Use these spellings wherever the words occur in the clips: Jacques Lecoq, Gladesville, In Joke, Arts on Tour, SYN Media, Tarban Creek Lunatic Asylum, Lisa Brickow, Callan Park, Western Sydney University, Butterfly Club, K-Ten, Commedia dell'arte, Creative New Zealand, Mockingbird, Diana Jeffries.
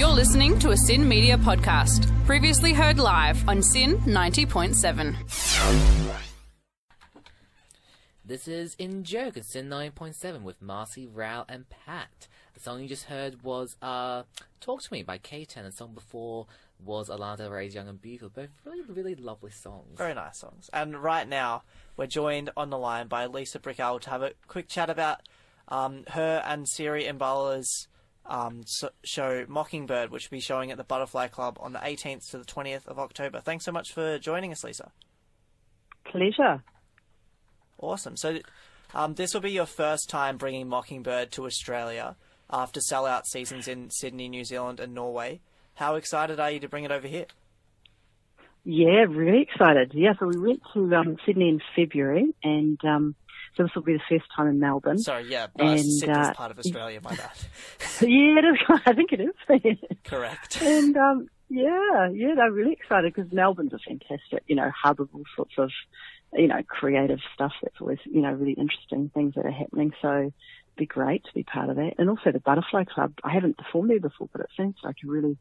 You're listening to a SYN Media podcast, previously heard live on SYN 90.7. This is In Joke at SYN 90.7 with Marcy, Rao and Pat. The song you just heard was Talk To Me by K-Ten. The song before was Alana Del Rey's Young and Beautiful. Both really, really lovely songs. Very nice songs. And right now, we're joined on the line by Lisa Brickow to have a quick chat about her and Siri Imbala's show Mockingbird, which will be showing at the Butterfly Club on the 18th to the 20th of October. Thanks so much for joining us, Lisa. Pleasure. Awesome. So this will be your first time bringing Mockingbird to Australia after sellout seasons in Sydney, New Zealand and Norway. How excited are you to bring it over here? Yeah, really excited. Yeah, so we went to Sydney in February and so this will be the first time in Melbourne. Sorry, yeah, Sydney's part of Australia, my bad. Yeah, it is, I think it is. Correct. And yeah, I'm really excited because Melbourne's a fantastic, hub of all sorts of, creative stuff. That's always, really interesting things that are happening. So it'd be great to be part of that. And also the Butterfly Club. I haven't performed there before, but it seems like a really,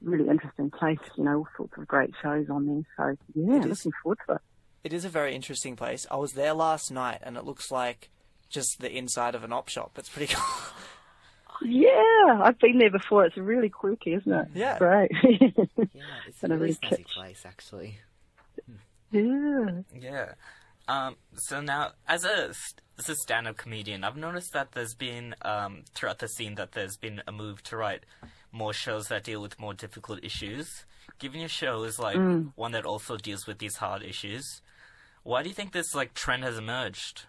really interesting place. All sorts of great shows on there. So yeah, looking forward to it. It is a very interesting place. I was there last night and it looks like just the inside of an op shop. It's pretty cool. Yeah, I've been there before. It's really quirky, isn't it? Yeah. Great. Yeah, it's a really snazzy place, actually. Yeah. Yeah. So now, as a stand-up comedian, I've noticed that there's been, throughout the scene, that there's been a move to write more shows that deal with more difficult issues. Given your show is, one that also deals with these hard issues, why do you think this, trend has emerged?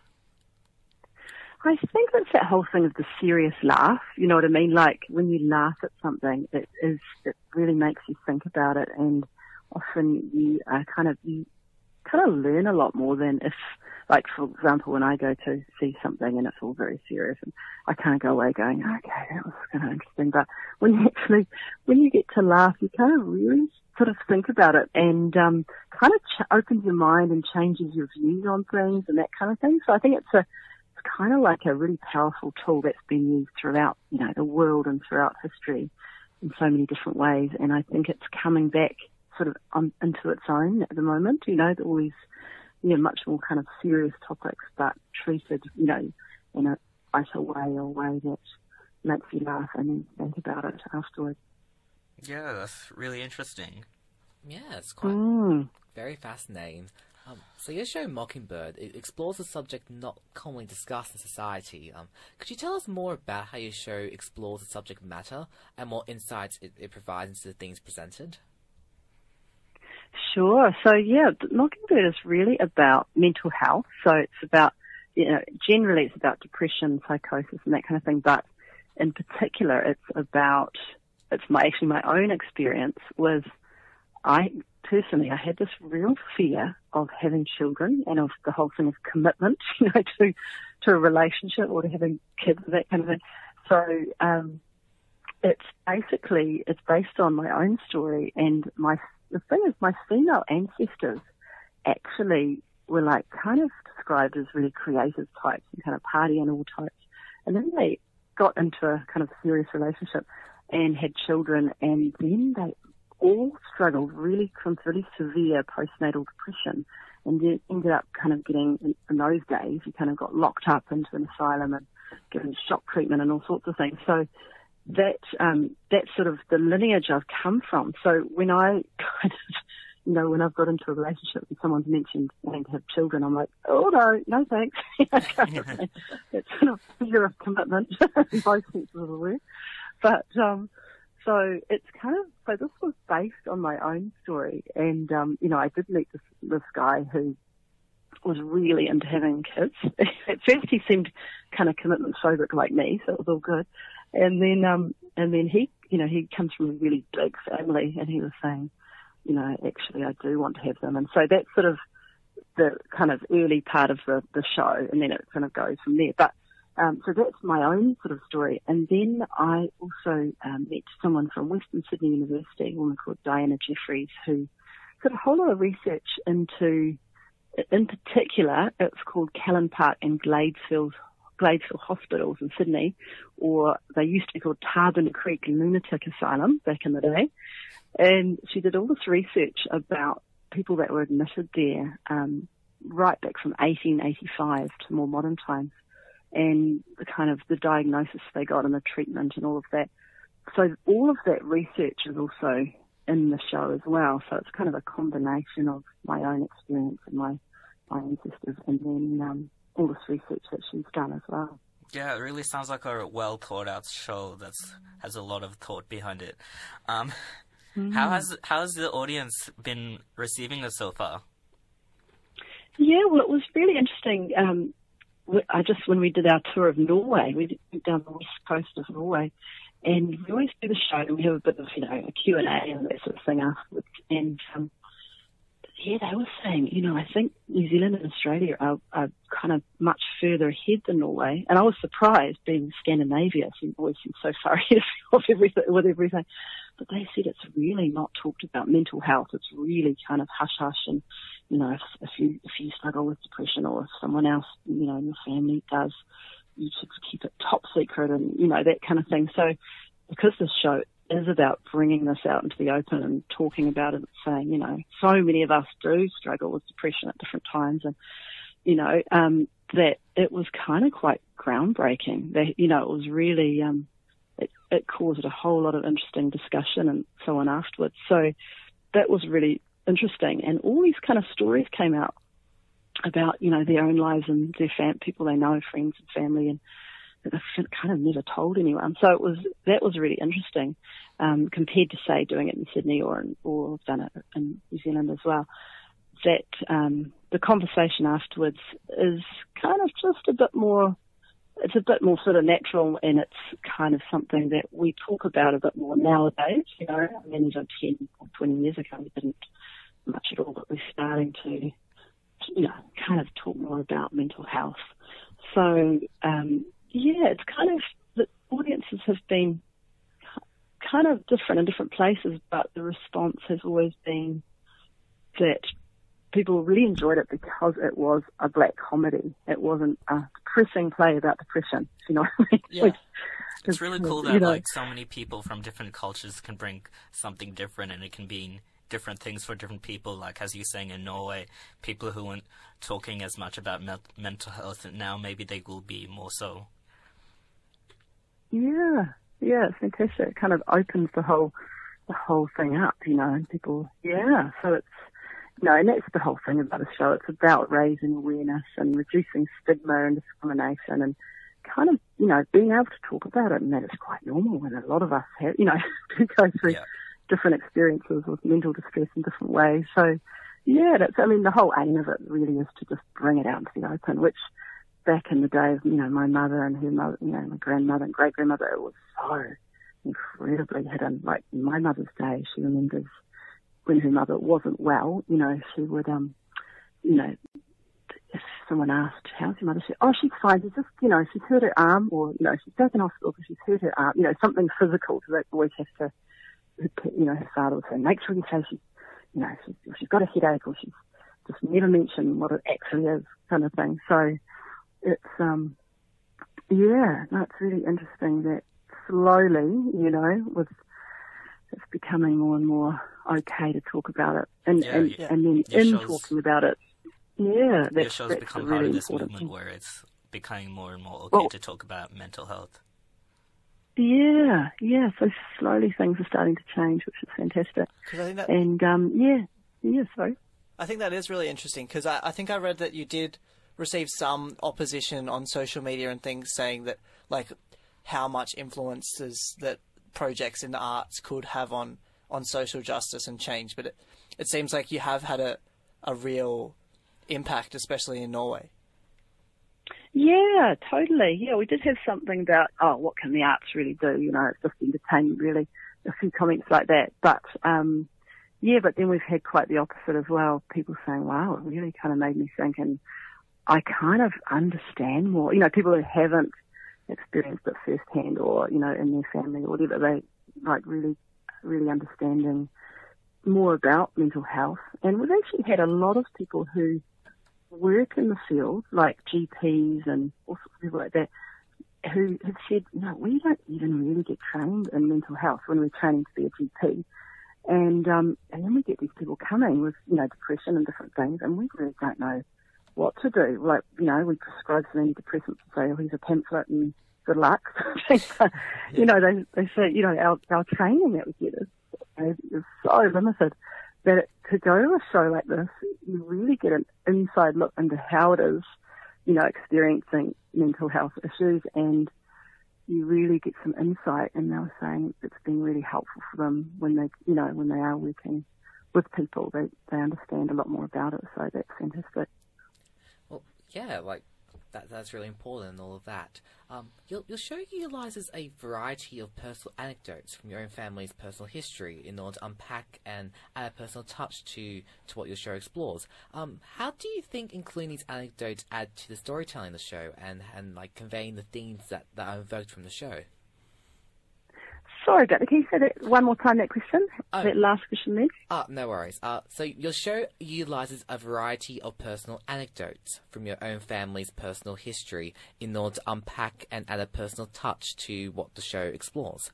I think that's that whole thing of the serious laugh, you know what I mean? Like, when you laugh at something, it really makes you think about it, and often you kind of learn a lot more than if, for example, when I go to see something and it's all very serious and I can't go away going, okay, that was kind of interesting. But when you get to laugh, you kind of really sort of think about it and opens your mind and changes your views on things and that kind of thing. So I think it's kind of like a really powerful tool that's been used throughout, the world and throughout history in so many different ways. And I think it's coming back sort of into its own at the moment, all these, much more kind of serious topics, but treated, in a lighter way or way that makes you laugh and then think about it afterwards. Yeah, that's really interesting. Yeah, it's quite very fascinating. So your show Mockingbird, it explores a subject not commonly discussed in society. Could you tell us more about how your show explores the subject matter and what insights it provides into the things presented? Sure. So yeah, Mockingbird is really about mental health. So it's about, generally it's about depression, psychosis and that kind of thing. But in particular, it's actually my own experience was I had this real fear of having children and of the whole thing of commitment, to a relationship or to having kids, that kind of thing. So it's based on my own story. And the thing is, my female ancestors actually were kind of described as really creative types and kind of party animal types. And then they got into a kind of serious relationship and had children, and then they all struggled from really severe postnatal depression, and then ended up kind of getting, in those days, you kind of got locked up into an asylum and given shock treatment and all sorts of things. So that's sort of the lineage I've come from. So when I when I've got into a relationship and someone's mentioned wanting to have children, I'm like, oh no thanks. It's sort of fear of commitment in both senses of the word. But so this was based on my own story, and I did meet this guy who was really into having kids. At first he seemed kind of commitment phobic like me, so it was all good. And then he comes from a really big family, and he was saying, actually I do want to have them. And so that's sort of the kind of early part of the show, and then it kind of goes from there. But so that's my own sort of story. And then I also met someone from Western Sydney University, a woman called Diana Jeffries, who did a whole lot of research into, in particular, it's called Callan Park and Gladesville's Gladesville hospitals in Sydney, or they used to be called Tarban Creek Lunatic Asylum back in the day. And she did all this research about people that were admitted there right back from 1885 to more modern times, and the kind of the diagnosis they got and the treatment and all of that. So all of that research is also in the show as well. So it's kind of a combination of my own experience and my ancestors, and then all this research that she's done as well. Yeah, it really sounds like a well thought out show that has a lot of thought behind it. How has the audience been receiving this so far? Yeah, well, it was really interesting. When we did our tour of Norway, we went down the west coast of Norway, and we always do the show and we have a bit of, a Q&A and that sort of thing afterwards. And yeah, they were saying, I think New Zealand and Australia are kind of much further ahead than Norway. And I was surprised, being Scandinavia, it always seems so far ahead of everything, with everything. But they said it's really not talked about, mental health. It's really kind of hush-hush, and, if you struggle with depression, or if someone else, in your family does, you should keep it top secret, and, that kind of thing. So because this show is about bringing this out into the open and talking about it and saying, so many of us do struggle with depression at different times, and, that it was kind of quite groundbreaking. That, it was really, it caused a whole lot of interesting discussion and so on afterwards. So that was really interesting. And all these kind of stories came out about, their own lives and their people they know, friends and family, and they've kind of never told anyone. So that was really interesting, compared to, say, doing it in Sydney or done it in New Zealand as well. That the conversation afterwards is kind of just a bit more, it's a bit more sort of natural, and it's kind of something that we talk about a bit more nowadays. I mean, even 10 or 20 years ago, we didn't much at all, but we're starting to, kind of talk more about mental health. So, yeah, it's kind of, the audiences have been kind of different in different places, but the response has always been that people really enjoyed it because it was a black comedy. It wasn't a depressing play about depression, Yeah. It's really cool that, so many people from different cultures can bring something different, and it can be different things for different people. Like, as you're saying, in Norway, people who weren't talking as much about mental health, and now maybe they will be more so. Yeah, it's fantastic. It kind of opens the whole thing up, and people, so it's, and that's the whole thing about the show. It's about raising awareness and reducing stigma and discrimination, and kind of, being able to talk about it, and that it's quite normal, and a lot of us have, do go through different experiences with mental distress in different ways. So, yeah, the whole aim of it really is to just bring it out into the open, which back in the day, my mother and her mother, my grandmother and great-grandmother, it was so incredibly hidden. Like, in my mother's day, she remembers when her mother wasn't well, she would, if someone asked, how's your mother? She, oh, she's fine. She's just, she's hurt her arm, or, she's back in hospital because she's hurt her arm, something physical. So they always have to, her father would say, make sure you say she's got a headache, or she's just never mentioned what it actually is, kind of thing. So it's, it's really interesting that slowly, it's becoming more and more okay to talk about it. Talking about it, your show's become part of this movement where it's becoming more and more okay to talk about mental health. Yeah. So slowly things are starting to change, which is fantastic. I think that is really interesting, because I think I read that you did receive some opposition on social media and things, saying that, like, how much influences that projects in the arts could have on social justice and change. But it seems like you have had a real impact, especially in Norway. Yeah, totally. Yeah, we did have something about, what can the arts really do? It's just entertainment, really. A few comments like that. But, but then we've had quite the opposite as well. People saying, wow, it really kind of made me think, and I kind of understand more. People who haven't experienced it firsthand, or, in their family or whatever, they, like, really, really understanding more about mental health. And we've actually had a lot of people who work in the field, like GPs and all sorts of people like that, who have said, no, we don't even really get trained in mental health when we're training to be a GP. And then we get these people coming with, you know, depression and different things, and we really don't know what to do. Like, you know, we prescribe some antidepressants and say, oh, here's a pamphlet and good luck. You know, they say, you know, our training that we get is so limited that to go to a show like this, you really get an inside look into how it is, you know, experiencing mental health issues, and you really get some insight. And they were saying it's been really helpful for them when they, you know, when they are working with people, they understand a lot more about it. So that's fantastic. Well, yeah, like that's really important and all of that. Your show utilizes a variety of personal anecdotes from your own family's personal history in order to unpack and add a personal touch to what your show explores. How do you think including these anecdotes add to the storytelling of the show and like conveying the themes that are evoked from the show? Sorry, David, can you say that one more time, that question? That last question there? No worries. So your show utilises a variety of personal anecdotes from your own family's personal history in order to unpack and add a personal touch to what the show explores.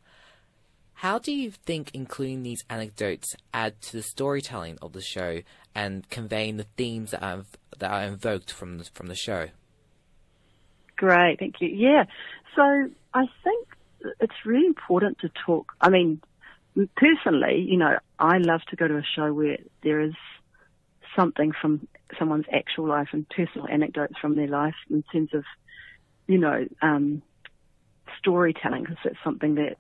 How do you think including these anecdotes add to the storytelling of the show and conveying the themes that are invoked from the show? Great, thank you. Yeah, so I think it's really important to talk. I mean, personally, you know, I love to go to a show where there is something from someone's actual life and personal anecdotes from their life in terms of, you know, storytelling, because it's something that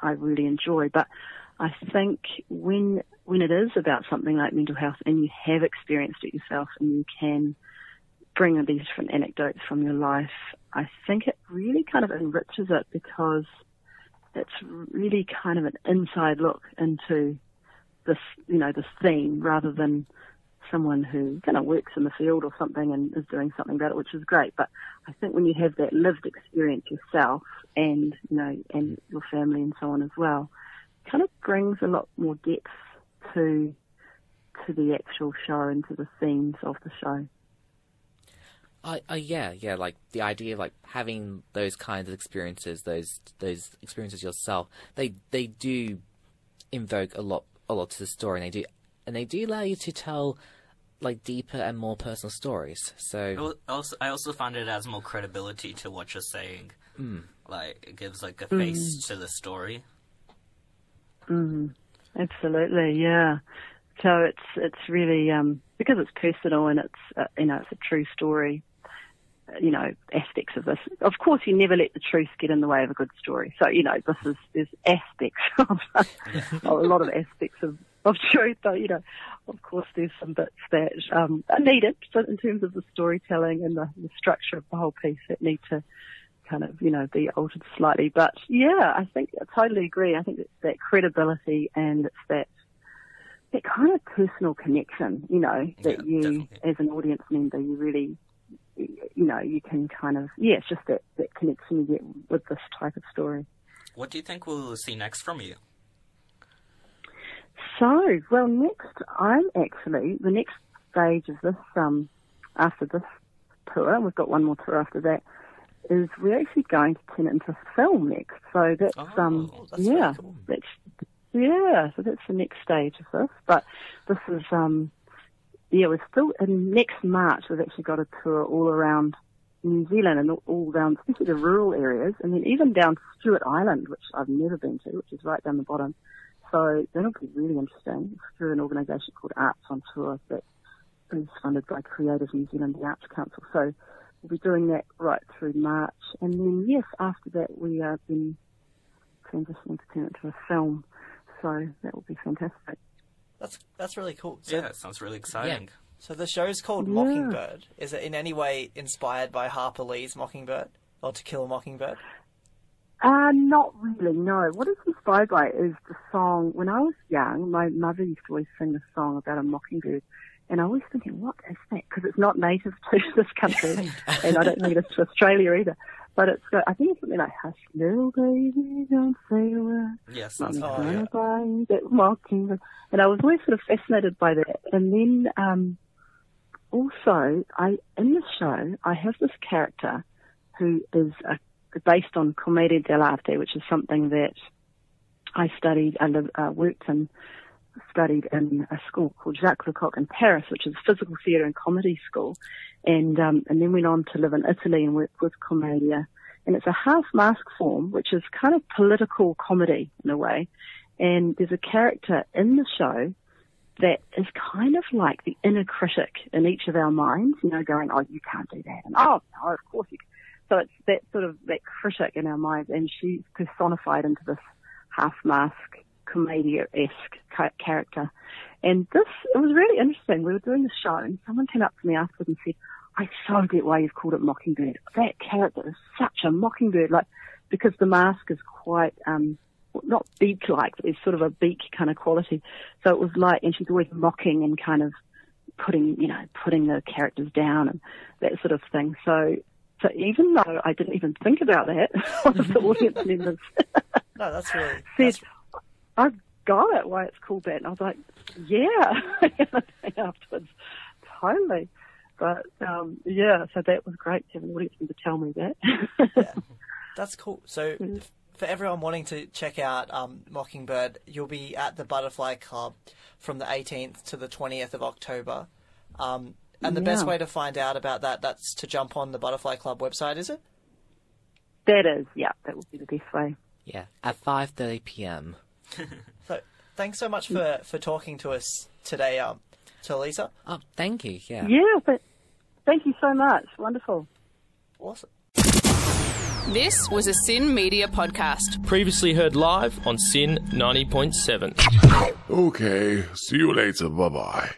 I really enjoy. But I think when it is about something like mental health and you have experienced it yourself and you can bring these different anecdotes from your life, I think it really kind of enriches it, because it's really kind of an inside look into this, you know, this theme, rather than someone who kind of works in the field or something and is doing something about it, which is great. But I think when you have that lived experience yourself and, you know, and your family and so on as well, it kind of brings a lot more depth to the actual show and to the themes of the show. Yeah, like the idea of like having those kinds of experiences, those experiences yourself, they do invoke a lot to the story, and they do allow you to tell like deeper and more personal stories. So I also find it adds more credibility to what you're saying. Mm. Like it gives like a face to the story. Mm. Absolutely, yeah. So it's really because it's personal and it's you know, it's a true story. You know, aspects of this. Of course, you never let the truth get in the way of a good story. So, you know, there's aspects of a lot of aspects of truth. But, you know, of course, there's some bits that are needed. So in terms of the storytelling and the structure of the whole piece, that need to kind of, you know, be altered slightly. But yeah, I think I totally agree. I think it's that credibility and it's that kind of personal connection, you know, that as an audience member, you really, you know, you can kind of, yeah, it's just that connection you get with this type of story. What do you think we'll see next from you? So, well, next, the next stage is this, after this tour, and we've got one more tour after that, is we're actually going to turn it into film next. So that's, that's yeah, cool. So that's the next stage of this. But this is, yeah, we're still in next March. We've actually got a tour all around New Zealand and all down, especially the rural areas, and then even down Stewart Island, which I've never been to, which is right down the bottom. So that'll be really interesting. It's through an organisation called Arts on Tour that is funded by Creative New Zealand, the Arts Council. So we'll be doing that right through March. And then, yes, after that we are then transitioning to turn it to a film. So that will be fantastic. That's really cool. So, yeah, it sounds really exciting. Yeah. So the show is called Mockingbird. Is it in any way inspired by Harper Lee's Mockingbird or To Kill a Mockingbird? Not really, no. What it's inspired by is the song. When I was young, my mother used to always sing the song about a mockingbird, and I was thinking, what is that? Because it's not native to this country, and I don't think it's to Australia either. But it's got, I think it's something like, hush, little baby, don't say a word. Yes, that's all right. That mockingbird. And I was always sort of fascinated by that. And then also, in the show, I have this character who is based on Commedia dell'arte, which is something that I studied and studied in a school called Jacques Lecoq in Paris, which is physical theatre and comedy school, and then went on to live in Italy and work with Commedia. And it's a half-mask form, which is kind of political comedy in a way. And there's a character in the show that is kind of like the inner critic in each of our minds, you know, going, oh, you can't do that. And, oh, no, of course you can. So it's that sort of that critic in our minds, and she's personified into this half-mask, Commedia-esque character. And this, it was really interesting. We were doing the show, and someone came up to me afterwards and said, I so get why you've called it Mockingbird. That character is such a mockingbird, like, because the mask is quite, not beak-like, but it's sort of a beak kind of quality. So it was like, and she's always mocking and kind of putting the characters down and that sort of thing. So even though I didn't even think about that, one of the audience members no, that's really, said, I've got it, why it's called that. And I was like, yeah, afterwards, totally. But, yeah, so that was great to have an audience member tell me that. Yeah. That's cool. So for everyone wanting to check out Mockingbird, you'll be at the Butterfly Club from the 18th to the 20th of October. And the best way to find out about that, that's to jump on the Butterfly Club website, is it? That is, yeah, that would be the best way. Yeah, at 5:30 p.m. So thanks so much for talking to us today, to Lisa. Oh, thank you, yeah. Yeah, but thank you so much. Wonderful. Awesome. This was a SYN Media podcast. Previously heard live on SYN 90.7. Okay, see you later, bye-bye.